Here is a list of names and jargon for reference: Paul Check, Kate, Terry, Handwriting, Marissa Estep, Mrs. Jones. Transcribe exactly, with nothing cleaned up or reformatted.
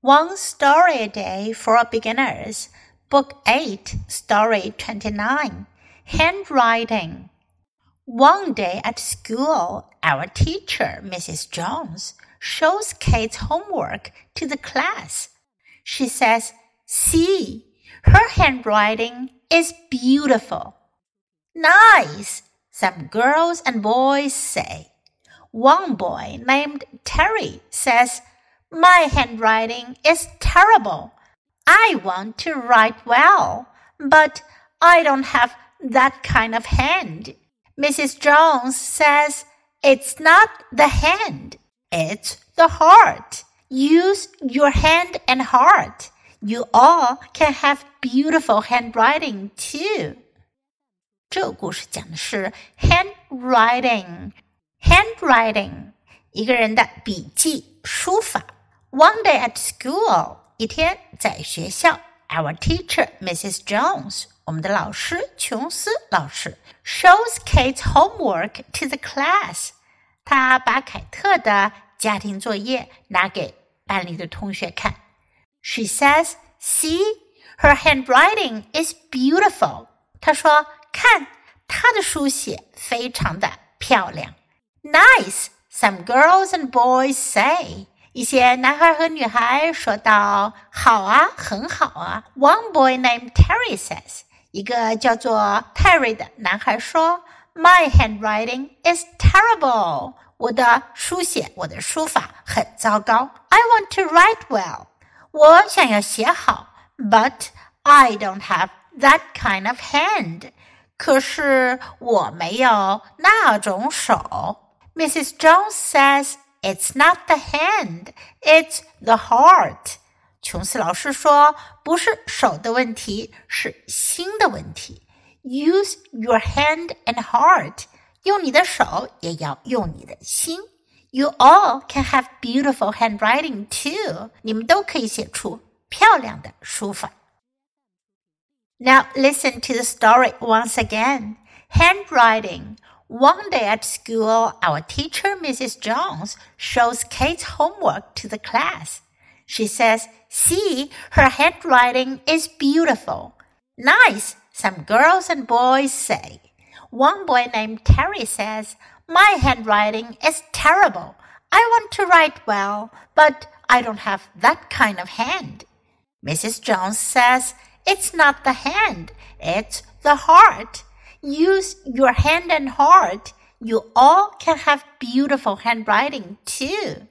One Story a Day for Beginners, Book eight, Story twenty-nine, Handwriting. One day at school, our teacher, Missus Jones, shows Kate's homework to the class. She says, "See, her handwriting is beautiful." "Nice," some girls and boys say.One boy named Terry says, "My handwriting is terrible. I want to write well, but I don't have that kind of hand." Missus Jones says, "It's not the hand, it's the heart. Use your hand and heart. You all can have beautiful handwriting too." 这个故事讲的是 handwriting.Handwriting, 一个人的笔记书法。One day at school, 一天在学校 Our teacher, Missus Jones, 我们的老师琼斯老师 Shows Kate's homework to the class. 她把凯特的家庭作业拿给班里的同学看。She says, "See, her handwriting is beautiful." 她说，看，她的书写非常的漂亮。Nice, some girls and boys say. 一些男孩和女孩说道，好啊，很好啊。One boy named Terry says. 一个叫做 Terry 的男孩说 My handwriting is terrible. 我的书写，我的书法很糟糕。I want to write well. 我想要写好 But I don't have that kind of hand. 可是我没有那种手。Missus Jones says, "It's not the hand, it's the heart." 琼斯老师说，不是手的问题，是心的问题。Use your hand and heart. 用你的手，也要用你的心。You all can have beautiful handwriting too. 你们都可以写出漂亮的书法。Now listen to the story once again. Handwriting.One day at school, our teacher, Missus Jones, shows Kate's homework to the class. She says, "See, her handwriting is beautiful." "Nice," some girls and boys say. One boy named Terry says, "My handwriting is terrible. I want to write well, but I don't have that kind of hand." Missus Jones says, "It's not the hand, it's the heart.Use your hand and heart. You all can have beautiful handwriting too.